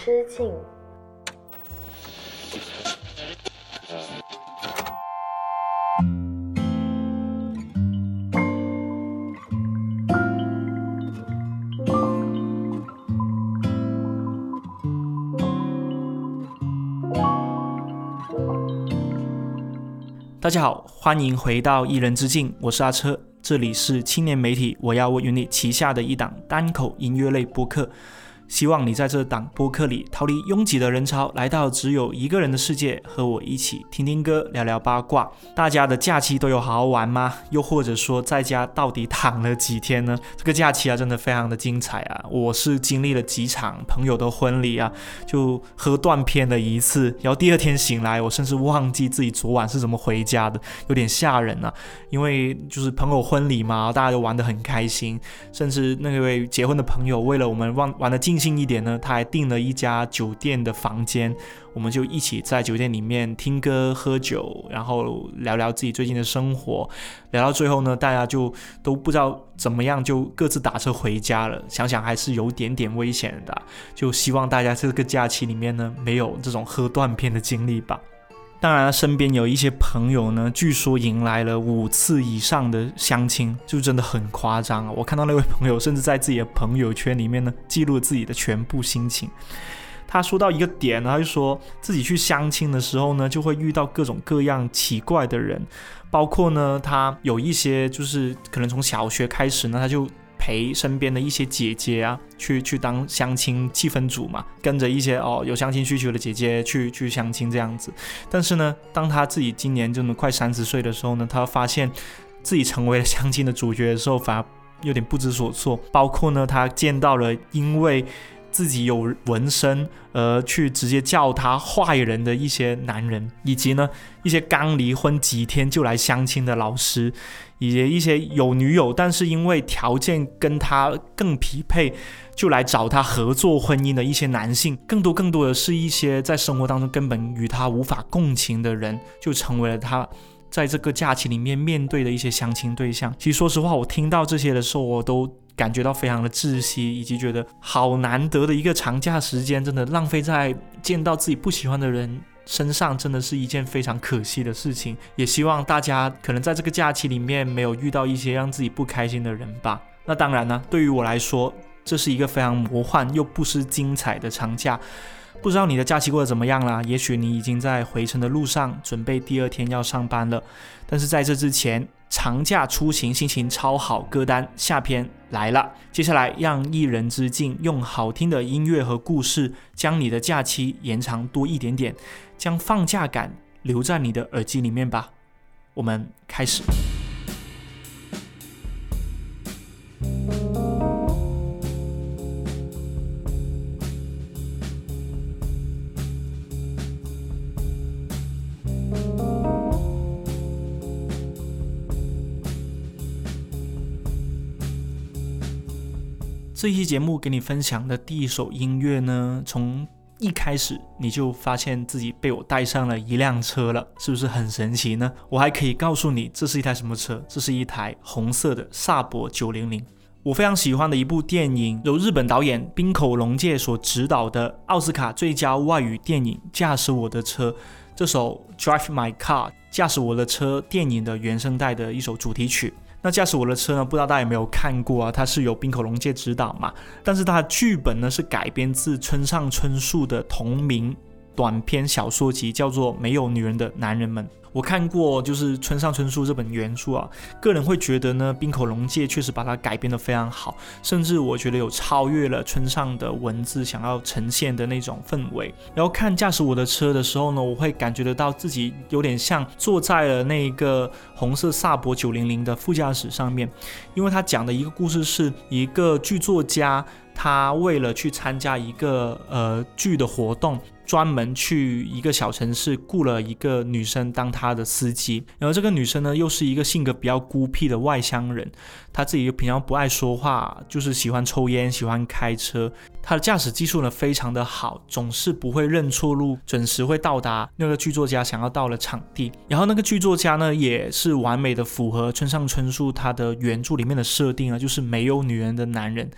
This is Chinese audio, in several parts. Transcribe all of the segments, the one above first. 之境。大家好，欢迎回到一人之境，我是阿车，这里是青年媒体我要WhatYouNeed旗下的一档单口音乐类播客，希望你在这档播客里逃离拥挤的人潮，来到只有一个人的世界，和我一起听听歌，聊聊八卦。大家的假期都有好好玩吗？又或者说在家到底躺了几天呢？这个假期啊，真的非常的精彩啊！我是经历了几场朋友的婚礼啊，就喝断片了一次，然后第二天醒来，我甚至忘记自己昨晚是怎么回家的，有点吓人啊！因为就是朋友婚礼嘛，大家都玩得很开心，甚至那位结婚的朋友为了我们玩得尽兴一点呢，他还订了一家酒店的房间，我们就一起在酒店里面听歌喝酒，然后聊聊自己最近的生活，聊到最后呢，大家就都不知道怎么样就各自打车回家了，想想还是有点点危险的，就希望大家这个假期里面呢没有这种喝断片的经历吧。当然身边有一些朋友呢，据说迎来了5次以上的相亲，就真的很夸张啊！我看到那位朋友甚至在自己的朋友圈里面呢记录自己的全部心情。他说到一个点，他就说自己去相亲的时候呢，就会遇到各种各样奇怪的人，包括呢他有一些就是可能从小学开始呢，他就陪身边的一些姐姐啊去当相亲气氛组嘛，跟着一些有相亲需求的姐姐去相亲这样子。但是呢，当他自己今年就能快30岁的时候呢，他发现自己成为了相亲的主角的时候，反而有点不知所措。包括呢，他见到了因为自己有纹身而去直接叫他坏人的一些男人，以及呢一些刚离婚几天就来相亲的老师，以及一些有女友但是因为条件跟他更匹配就来找他合作婚姻的一些男性。更多的是一些在生活当中根本与他无法共情的人，就成为了他在这个假期里面面对的一些相亲对象。其实说实话，我听到这些的时候，我都感觉到非常的窒息，以及觉得好难得的一个长假时间，真的浪费在见到自己不喜欢的人身上，真的是一件非常可惜的事情。也希望大家可能在这个假期里面没有遇到一些让自己不开心的人吧。那当然呢，对于我来说，这是一个非常魔幻又不失精彩的长假。不知道你的假期过得怎么样啦？也许你已经在回程的路上，准备第二天要上班了。但是在这之前，长假出行心情超好歌单下篇来了。接下来让一人之境用好听的音乐和故事，将你的假期延长多一点点，将放假感留在你的耳机里面吧。我们开始。这一期节目给你分享的第一首音乐呢，从一开始你就发现自己被我带上了一辆车了，是不是很神奇呢？我还可以告诉你这是一台什么车，这是一台红色的萨博900。我非常喜欢的一部电影，由日本导演滨口龙介所执导的奥斯卡最佳外语电影《驾驶我的车》，这首 Drive My Car 驾驶我的车电影的原声带的一首主题曲。那驾驶我的车呢，不知道大家有没有看过啊，它是由滨口龙介执导嘛，但是它的剧本呢是改编自村上春树的同名短篇小说集，叫做《没有女人的男人们》。我看过就是村上春树这本原著啊，个人会觉得呢，滨口龙介确实把它改编得非常好，甚至我觉得有超越了村上的文字想要呈现的那种氛围。然后看《驾驶我的车》的时候呢，我会感觉得到自己有点像坐在了那个红色萨博900的副驾驶上面，因为他讲的一个故事是一个剧作家，他为了去参加一个剧的活动，专门去一个小城市雇了一个女生当她的司机。然后这个女生呢又是一个性格比较孤僻的外乡人，她自己又平常不爱说话，就是喜欢抽烟喜欢开车，她的驾驶技术呢非常的好，总是不会认错路，准时会到达那个剧作家想要到的场地。然后那个剧作家呢也是完美的符合村上春树他的原著里面的设定啊，就是没有女人的男人，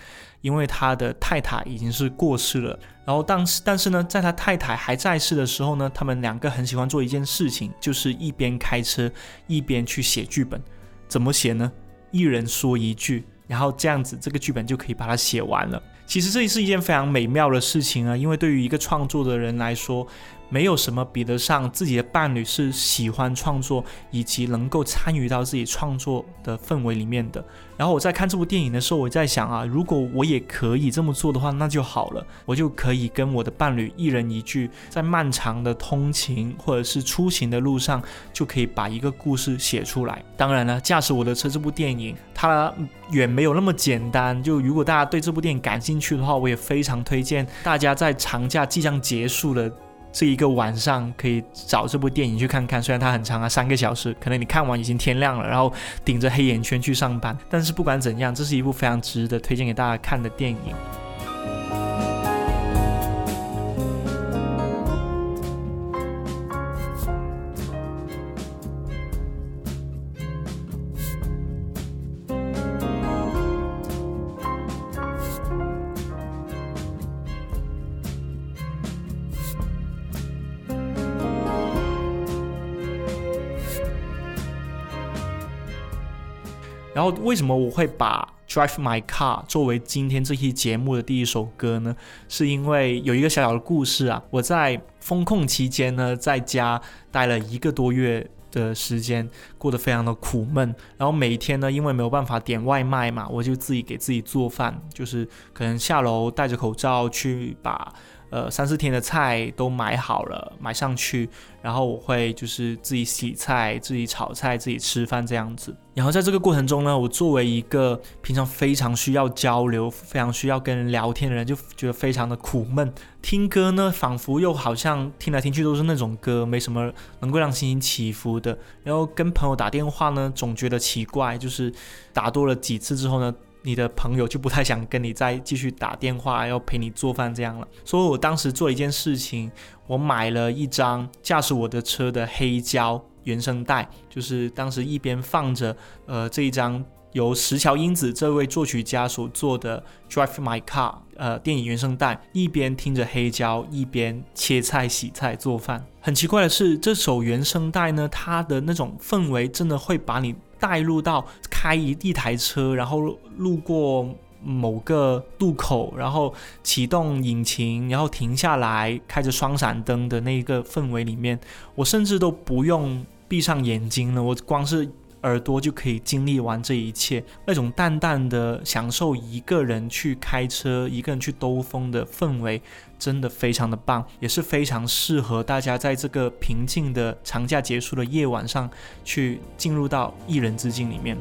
因为他的太太已经是过世了，然后但是呢在他太太还在世的时候呢，他们两个很喜欢做一件事情，就是一边开车一边去写剧本。怎么写呢？一人说一句，然后这样子这个剧本就可以把它写完了。其实这是一件非常美妙的事情啊，因为对于一个创作的人来说，没有什么比得上自己的伴侣是喜欢创作以及能够参与到自己创作的氛围里面的。然后我在看这部电影的时候，我在想啊，如果我也可以这么做的话那就好了，我就可以跟我的伴侣一人一句，在漫长的通勤或者是出行的路上就可以把一个故事写出来。当然了，驾驶我的车这部电影它远没有那么简单，就如果大家对这部电影感兴趣的话，我也非常推荐大家在长假即将结束的这一个晚上可以找这部电影去看看。虽然它很长啊，3个小时，可能你看完已经天亮了，然后顶着黑眼圈去上班，但是不管怎样，这是一部非常值得推荐给大家看的电影。然后为什么我会把 Drive My Car 作为今天这期节目的第一首歌呢？是因为有一个小小的故事啊，我在封控期间呢，在家待了1个多月的时间，过得非常的苦闷。然后每天呢，因为没有办法点外卖嘛，我就自己给自己做饭，就是可能下楼戴着口罩去把3-4天的菜都买好了，买上去，然后我会就是自己洗菜、自己炒菜、自己吃饭这样子。然后在这个过程中呢，我作为一个平常非常需要交流、非常需要跟人聊天的人，就觉得非常的苦闷。听歌呢，仿佛又好像听来听去都是那种歌，没什么能够让心情起伏的。然后跟朋友打电话呢，总觉得奇怪，就是打多了几次之后呢，你的朋友就不太想跟你再继续打电话，要陪你做饭这样了。所以我当时做一件事情，我买了一张驾驶我的车的黑胶原声带，就是当时一边放着这一张由石桥英子这位作曲家所做的 Drive My Car 电影原声带，一边听着黑胶一边切菜洗菜做饭。很奇怪的是，这首原声带呢，它的那种氛围真的会把你带入到开一台车，然后路过某个路口，然后启动引擎，然后停下来开着双闪灯的那个氛围里面。我甚至都不用闭上眼睛了，我光是耳朵就可以经历完这一切，那种淡淡的享受一个人去开车、一个人去兜风的氛围真的非常的棒，也是非常适合大家在这个平静的长假结束的夜晚上去进入到一人之境里面。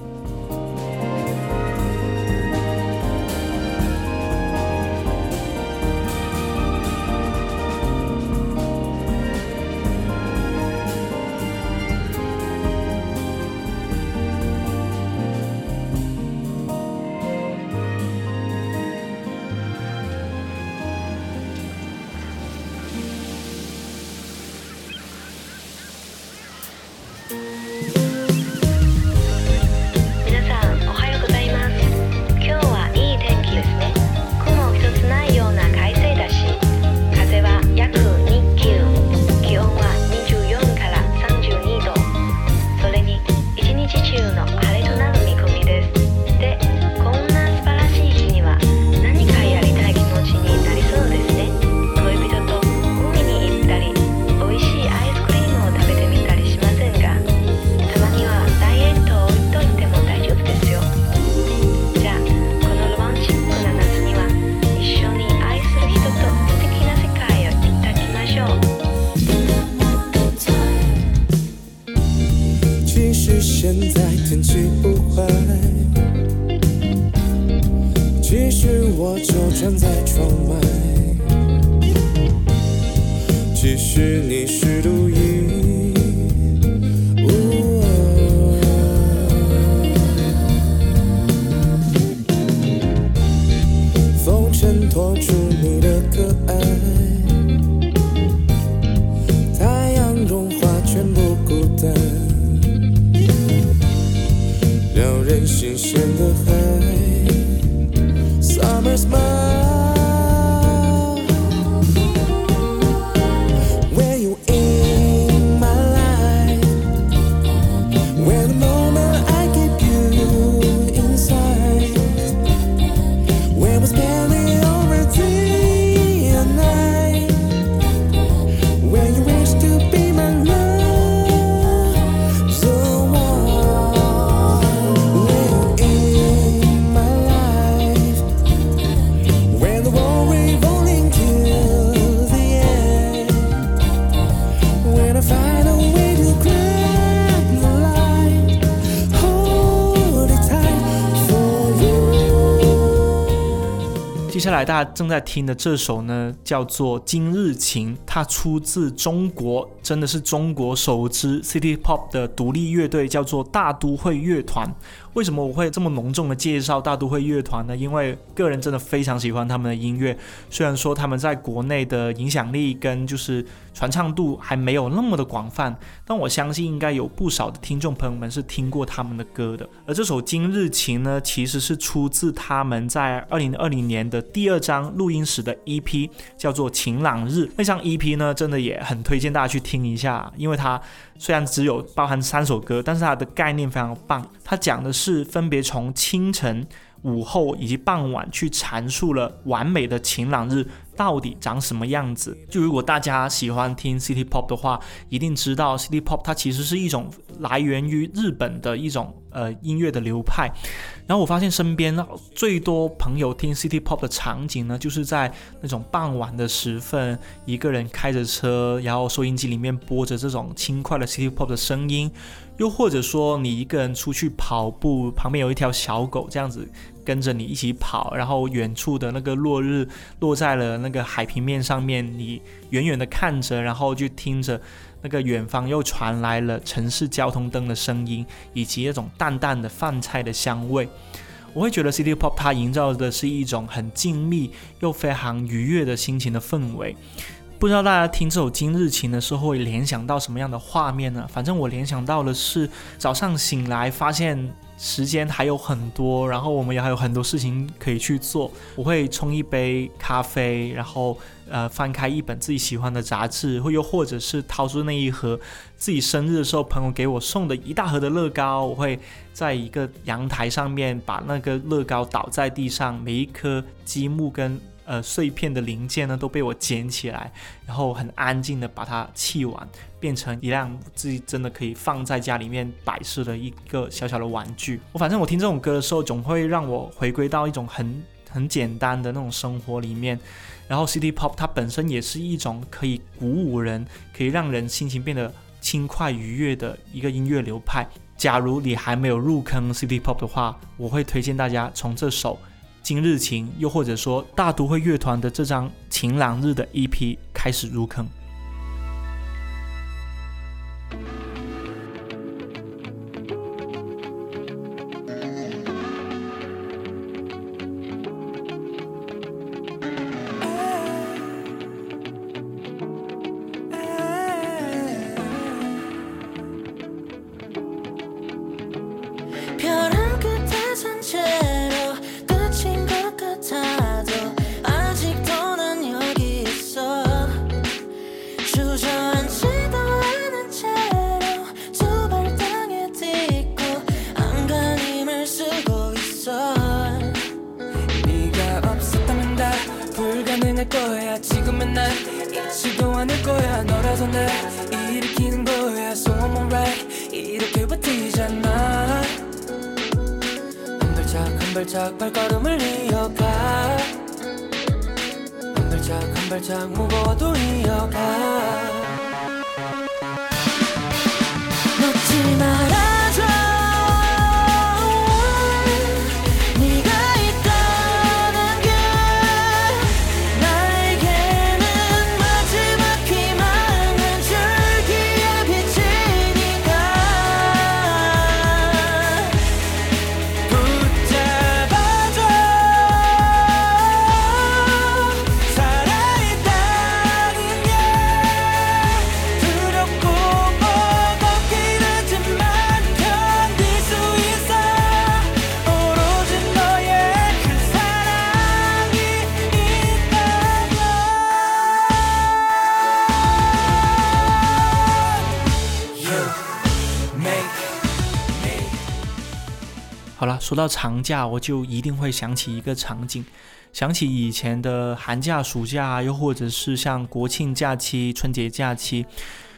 接下来大家正在听的这首呢叫做《今日晴》，它出自中国，真的是中国首支 citypop 的独立乐队，叫做大都会乐团。为什么我会这么隆重的介绍大都会乐团呢？因为个人真的非常喜欢他们的音乐，虽然说他们在国内的影响力跟就是传唱度还没有那么的广泛，但我相信应该有不少的听众朋友们是听过他们的歌的。而这首《今日晴》呢，其实是出自他们在2020年的第2张录音室的 EP， 叫做《晴朗日》。那张 EP 呢，真的也很推荐大家去听一下，因为它虽然只有包含3首歌，但是它的概念非常棒。它讲的是分别从清晨、午后以及傍晚去阐述了完美的晴朗日到底长什么样子。就如果大家喜欢听 City Pop 的话，一定知道 City Pop 它其实是一种来源于日本的一种音乐的流派。然后我发现身边最多朋友听 City Pop 的场景呢，就是在那种傍晚的时分，一个人开着车，然后收音机里面播着这种轻快的 City Pop 的声音，又或者说你一个人出去跑步，旁边有一条小狗这样子跟着你一起跑，然后远处的那个落日落在了那个海平面上面，你远远的看着，然后就听着那个远方又传来了城市交通灯的声音，以及那种淡淡的饭菜的香味。我会觉得 City Pop 它营造的是一种很静谧又非常愉悦的心情的氛围。不知道大家听这首《今日晴》的时候会联想到什么样的画面呢？反正我联想到的是早上醒来发现时间还有很多，然后我们也还有很多事情可以去做。我会冲一杯咖啡，然后翻开一本自己喜欢的杂志，又或者是掏出那一盒自己生日的时候朋友给我送的一大盒的乐高，我会在一个阳台上面把那个乐高倒在地上，每一颗积木跟碎片的零件呢都被我捡起来，然后很安静的把它砌完，变成一辆自己真的可以放在家里面摆设的一个小小的玩具。我反正我听这种歌的时候，总会让我回归到一种很简单的那种生活里面。然后 City Pop 它本身也是一种可以鼓舞人，可以让人心情变得轻快愉悦的一个音乐流派。假如你还没有入坑 City Pop 的话，我会推荐大家从这首今日晴，又或者说大都会乐团的这张《晴朗日》的 EP 开始入坑。好了，说到长假，我就一定会想起一个场景，想起以前的寒假、暑假，又或者是像国庆假期、春节假期，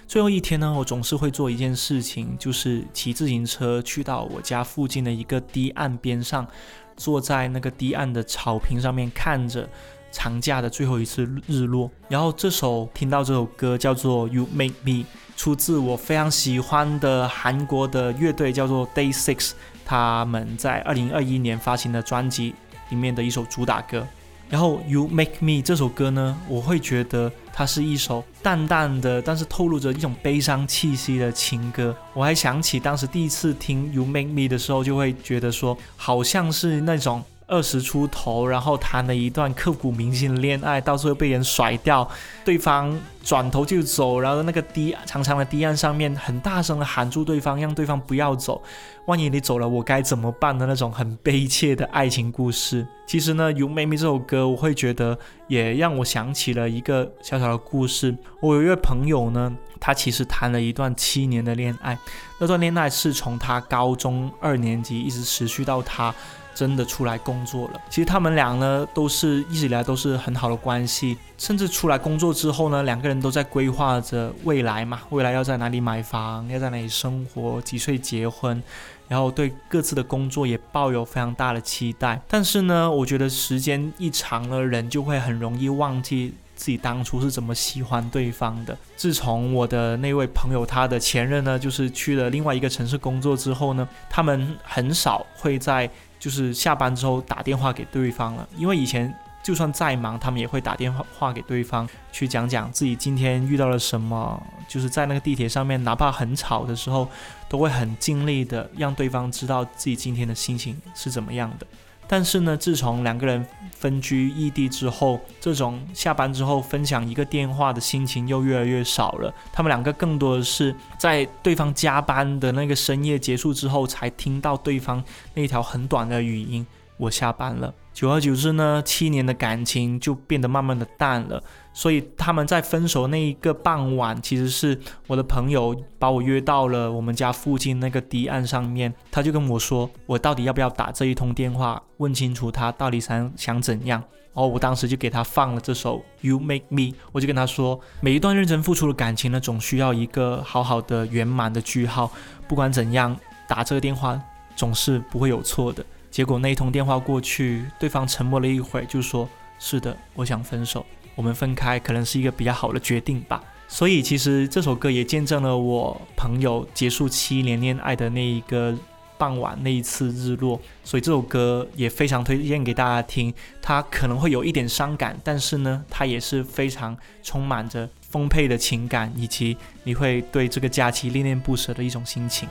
最后一天呢，我总是会做一件事情，就是骑自行车去到我家附近的一个堤岸边上，坐在那个堤岸的草坪上面，看着长假的最后一次日落。然后这首听到这首歌叫做 You Make Me，出自我非常喜欢的韩国的乐队叫做 Day6， 他们在2021年发行的专辑里面的一首主打歌。然后 You Make Me 这首歌呢，我会觉得它是一首淡淡的但是透露着一种悲伤气息的情歌。我还想起当时第一次听 You Make Me 的时候，就会觉得说好像是那种20出头，然后谈了一段刻骨铭心的恋爱，到最后被人甩掉，对方转头就走，然后那个长长的堤岸上面很大声的喊住对方，让对方不要走，万一你走了我该怎么办的那种很悲切的爱情故事。其实呢 You Make Me 这首歌，我会觉得也让我想起了一个小小的故事。我有一位朋友呢，他其实谈了一段7年的恋爱，那段恋爱是从他高中2年级一直持续到他真的出来工作了。其实他们俩呢，都是一直以来都是很好的关系，甚至出来工作之后呢，两个人都在规划着未来嘛，未来要在哪里买房，要在哪里生活，几岁结婚，然后对各自的工作也抱有非常大的期待。但是呢，我觉得时间一长了，人就会很容易忘记自己当初是怎么喜欢对方的。自从我的那位朋友他的前任呢，就是去了另外一个城市工作之后呢，他们很少会在就是下班之后打电话给对方了，因为以前就算再忙，他们也会打电话给对方，去讲讲自己今天遇到了什么，就是在那个地铁上面，哪怕很吵的时候，都会很尽力的让对方知道自己今天的心情是怎么样的。但是呢，自从两个人分居异地之后，这种下班之后分享一个电话的心情又越来越少了。他们两个更多的是在对方加班的那个深夜结束之后，才听到对方那条很短的语音：“我下班了。”久而久之呢，7年的感情就变得慢慢的淡了。所以他们在分手那一个傍晚，其实是我的朋友把我约到了我们家附近那个堤岸上面，他就跟我说我到底要不要打这一通电话，问清楚他到底想怎样。然后我当时就给他放了这首 You Make Me， 我就跟他说，每一段认真付出的感情呢，总需要一个好好的圆满的句号，不管怎样打这个电话总是不会有错的。结果那一通电话过去，对方沉默了一会就说，是的，我想分手，我们分开可能是一个比较好的决定吧。所以其实这首歌也见证了我朋友结束7年恋爱的那一个傍晚，那一次日落。所以这首歌也非常推荐给大家听，它可能会有一点伤感，但是呢，它也是非常充满着丰沛的情感，以及你会对这个假期恋恋不舍的一种心情。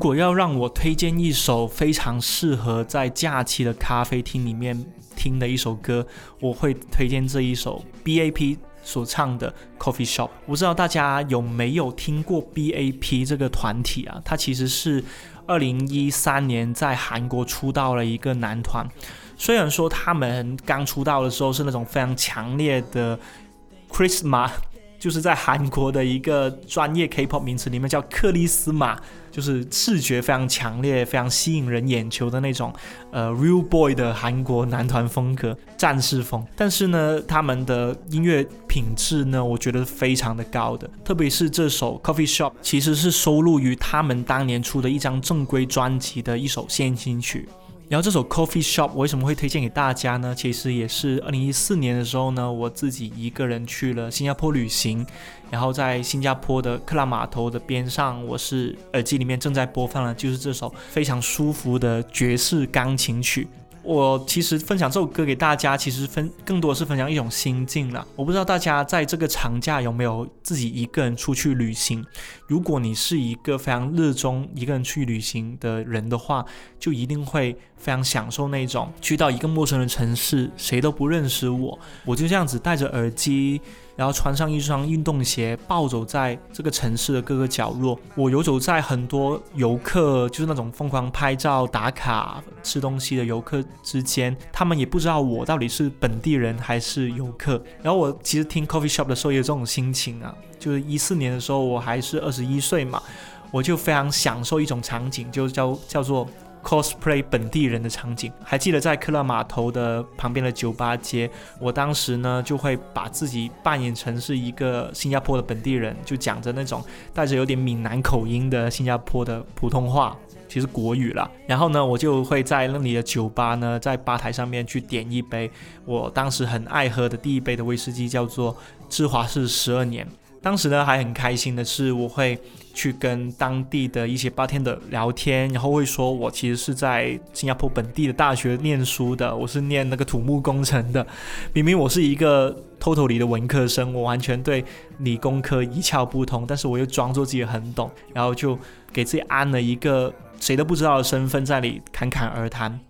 果要让我推荐一首非常适合在假期的咖啡厅里面听的一首歌，我会推荐这一首 BAP 所唱的 Coffee Shop。 我不知道大家有没有听过 BAP 这个团体啊，它其实是2013年在韩国出道了一个男团。虽然说他们刚出道的时候是那种非常强烈的 charisma， 就是在韩国的一个专业 K-pop 名词里面叫克里斯玛，就是视觉非常强烈、非常吸引人眼球的那种real boy 的韩国男团风格、战士风。但是呢，他们的音乐品质呢，我觉得非常的高的，特别是这首 Coffee Shop 其实是收录于他们当年出的一张正规专辑的一首先行曲。然后这首 Coffee Shop 我为什么会推荐给大家呢？其实也是2014年的时候呢，我自己一个人去了新加坡旅行，然后在新加坡的克拉码头的边上，我是耳机里面正在播放的就是这首非常舒服的爵士钢琴曲。我其实分享这首歌给大家，其实更多是分享一种心境啦。我不知道大家在这个长假有没有自己一个人出去旅行。如果你是一个非常热衷一个人去旅行的人的话，就一定会非常享受那种去到一个陌生的城市，谁都不认识我就这样子戴着耳机，然后穿上一双运动鞋，暴走在这个城市的各个角落。我游走在很多游客，就是那种疯狂拍照打卡吃东西的游客之间，他们也不知道我到底是本地人还是游客。然后我其实听 Coffee Shop 的时候也有这种心情啊，就是14年的时候我还是21岁嘛，我就非常享受一种场景，就叫做cosplay 本地人的场景。还记得在克拉码头的旁边的酒吧街，我当时呢就会把自己扮演成是一个新加坡的本地人，就讲着那种带着有点闽南口音的新加坡的普通话，其实国语啦。然后呢，我就会在那里的酒吧呢，在吧台上面去点一杯我当时很爱喝的第一杯的威士忌，叫做芝华士12年。当时呢还很开心的是，我会去跟当地的一些 bartender 聊天，然后会说我其实是在新加坡本地的大学念书的，我是念那个土木工程的。明明我是一个totally 的文科生，我完全对理工科一窍不通，但是我又装作自己很懂，然后就给自己安了一个谁都不知道的身份，在那里侃侃而谈。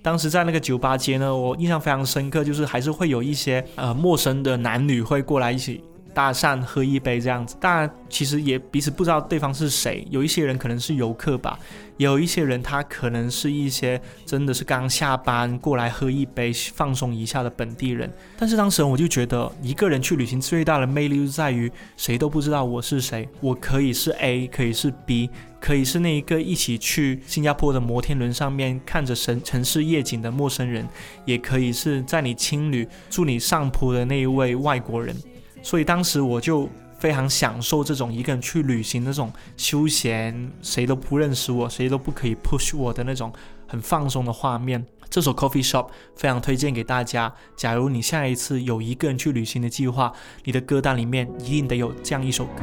当时在那个酒吧街呢，我印象非常深刻，就是还是会有一些陌生的男女会过来一起搭讪喝一杯这样子，但其实也彼此不知道对方是谁。有一些人可能是游客吧，也有一些人他可能是一些真的是刚下班过来喝一杯放松一下的本地人。但是当时我就觉得，一个人去旅行最大的魅力就在于谁都不知道我是谁，我可以是 A， 可以是 B， 可以是那一个一起去新加坡的摩天轮上面看着城市夜景的陌生人，也可以是在你青旅住你上铺的那一位外国人。所以当时我就非常享受这种一个人去旅行那种休闲，谁都不认识我，谁都不可以 push 我的那种很放松的画面。这首 Coffee Shop 非常推荐给大家。假如你下一次有一个人去旅行的计划，你的歌单里面一定得有这样一首歌。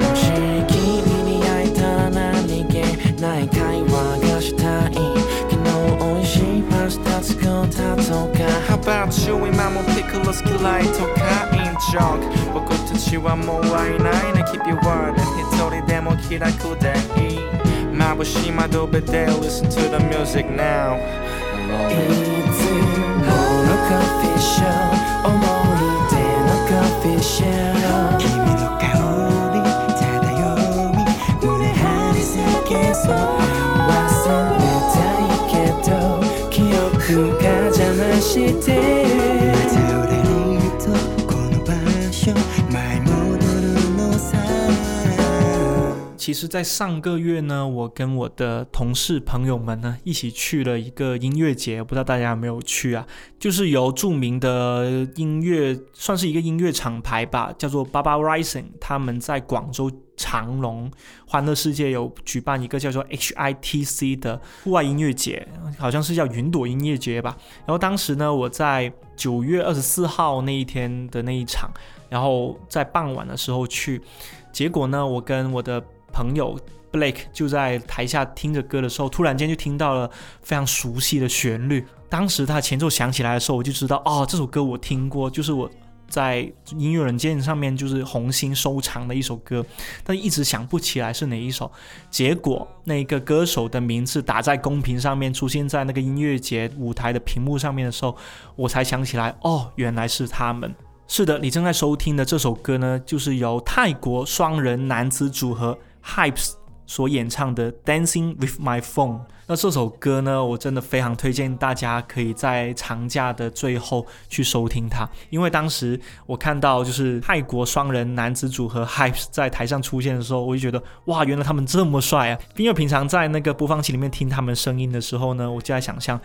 Listen to the music now. It's on a coffee shop. 어머니 되는 coffee shop. 이민호가 우리 다다요미 노래 한 세계에서 와서 내 다리께도.가자 마실 때 차오르는 이 방향 말 모르는 너 사랑。 其实在上个月呢，我跟我的同事朋友们呢一起去了一个音乐节，不知道大家有没有去啊，就是由著名的音乐算是一个音乐厂牌吧，叫做 Baba Rising， 他们在广州长隆欢乐世界有举办一个叫做 HITC 的户外音乐节，好像是叫云朵音乐节吧。然后当时呢，我在9月24号那一天的那一场，然后在傍晚的时候去，结果呢，我跟我的朋友 Blake 就在台下听着歌的时候，突然间就听到了非常熟悉的旋律。当时他前奏响起来的时候，我就知道，哦，这首歌我听过，就是我在音乐人鉴上面就是红心收藏的一首歌，但一直想不起来是哪一首，结果那个歌手的名字打在公屏上面，出现在那个音乐节舞台的屏幕上面的时候，我才想起来，哦，原来是他们。是的，你正在收听的这首歌呢，就是由泰国双人男子组合 Hypes 所演唱的 Dancing with my phone。 那这首歌呢，我真的非常推荐大家可以在长假的最后去收听它，因为当时我看到就是泰国双人男子组合 Hypes 在台上出现的时候，我就觉得哇，原来他们这么帅啊！因为平常在那个播放器里面听他们声音的时候呢，我就在想象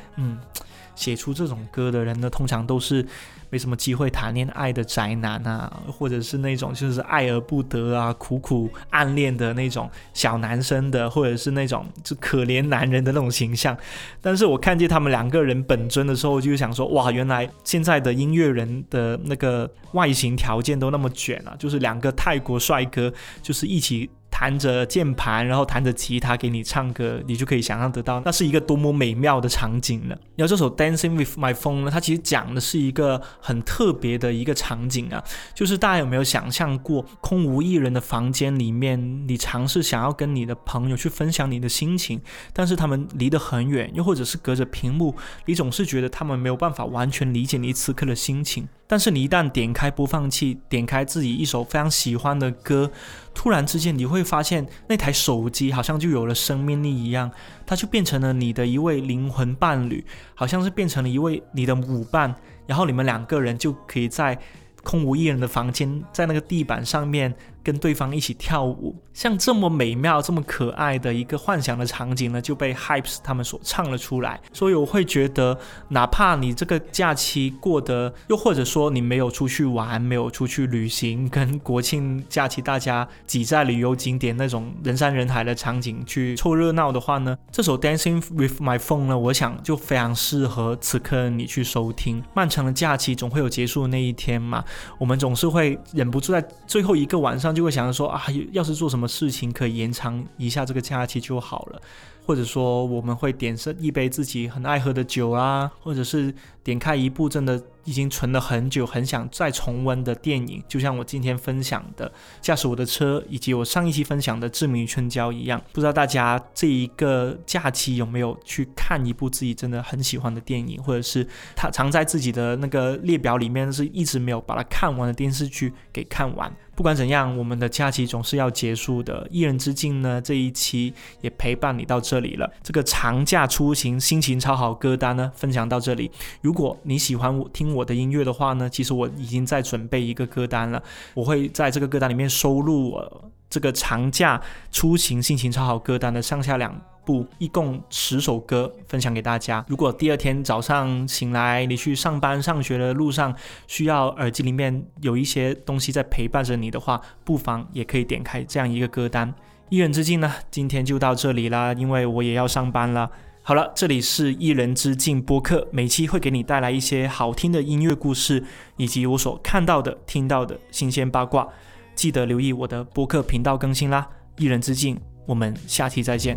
写出这种歌的人呢，通常都是没什么机会谈恋爱的宅男啊，或者是那种就是爱而不得啊，苦苦暗恋的那种小男生的，或者是那种就可怜男人的那种形象。但是我看见他们两个人本尊的时候，就想说哇，原来现在的音乐人的那个外形条件都那么卷啊，就是两个泰国帅哥就是一起弹着键盘，然后弹着吉他给你唱歌，你就可以想象得到那是一个多么美妙的场景了。然后这首 Dancing with my phone 呢，它其实讲的是一个很特别的一个场景啊，就是大家有没有想象过，空无一人的房间里面，你尝试想要跟你的朋友去分享你的心情，但是他们离得很远，又或者是隔着屏幕，你总是觉得他们没有办法完全理解你此刻的心情。但是你一旦点开播放器，点开自己一首非常喜欢的歌，突然之间你会发现那台手机好像就有了生命力一样，它就变成了你的一位灵魂伴侣，好像是变成了一位你的舞伴，然后你们两个人就可以在空无一人的房间，在那个地板上面跟对方一起跳舞。像这么美妙这么可爱的一个幻想的场景呢，就被 Hypes 他们所唱了出来。所以我会觉得，哪怕你这个假期过得，又或者说你没有出去玩，没有出去旅行，跟国庆假期大家挤在旅游景点那种人山人海的场景去凑热闹的话呢，这首 Dancing with my phone 呢，我想就非常适合此刻你去收听。漫长的假期总会有结束的那一天嘛，我们总是会忍不住在最后一个晚上就会想说啊，要是做什么事情可以延长一下这个假期就好了，或者说我们会点一杯自己很爱喝的酒啊，或者是点开一部真的已经存了很久很想再重温的电影，就像我今天分享的《驾驶我的车》以及我上一期分享的《志明与春娇》一样。不知道大家这一个假期有没有去看一部自己真的很喜欢的电影，或者是它藏在自己的那个列表里面是一直没有把它看完的电视剧给看完。不管怎样，我们的假期总是要结束的，一人之境呢，这一期也陪伴你到这里了。这个长假出行心情超好歌单呢，分享到这里。如果你喜欢听我的音乐的话呢，其实我已经在准备一个歌单了，我会在这个歌单里面收录我这个长假出行心情超好歌单的上下两部，一共10首歌分享给大家。如果第二天早上醒来，你去上班上学的路上需要耳机里面有一些东西在陪伴着你的话，不妨也可以点开这样一个歌单。一人之境呢，今天就到这里啦，因为我也要上班啦。好了，这里是一人之境播客，每期会给你带来一些好听的音乐故事，以及我所看到的听到的新鲜八卦。记得留意我的播客频道更新啦，一人之境，我们下期再见。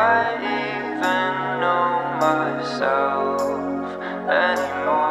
I even know myself anymore.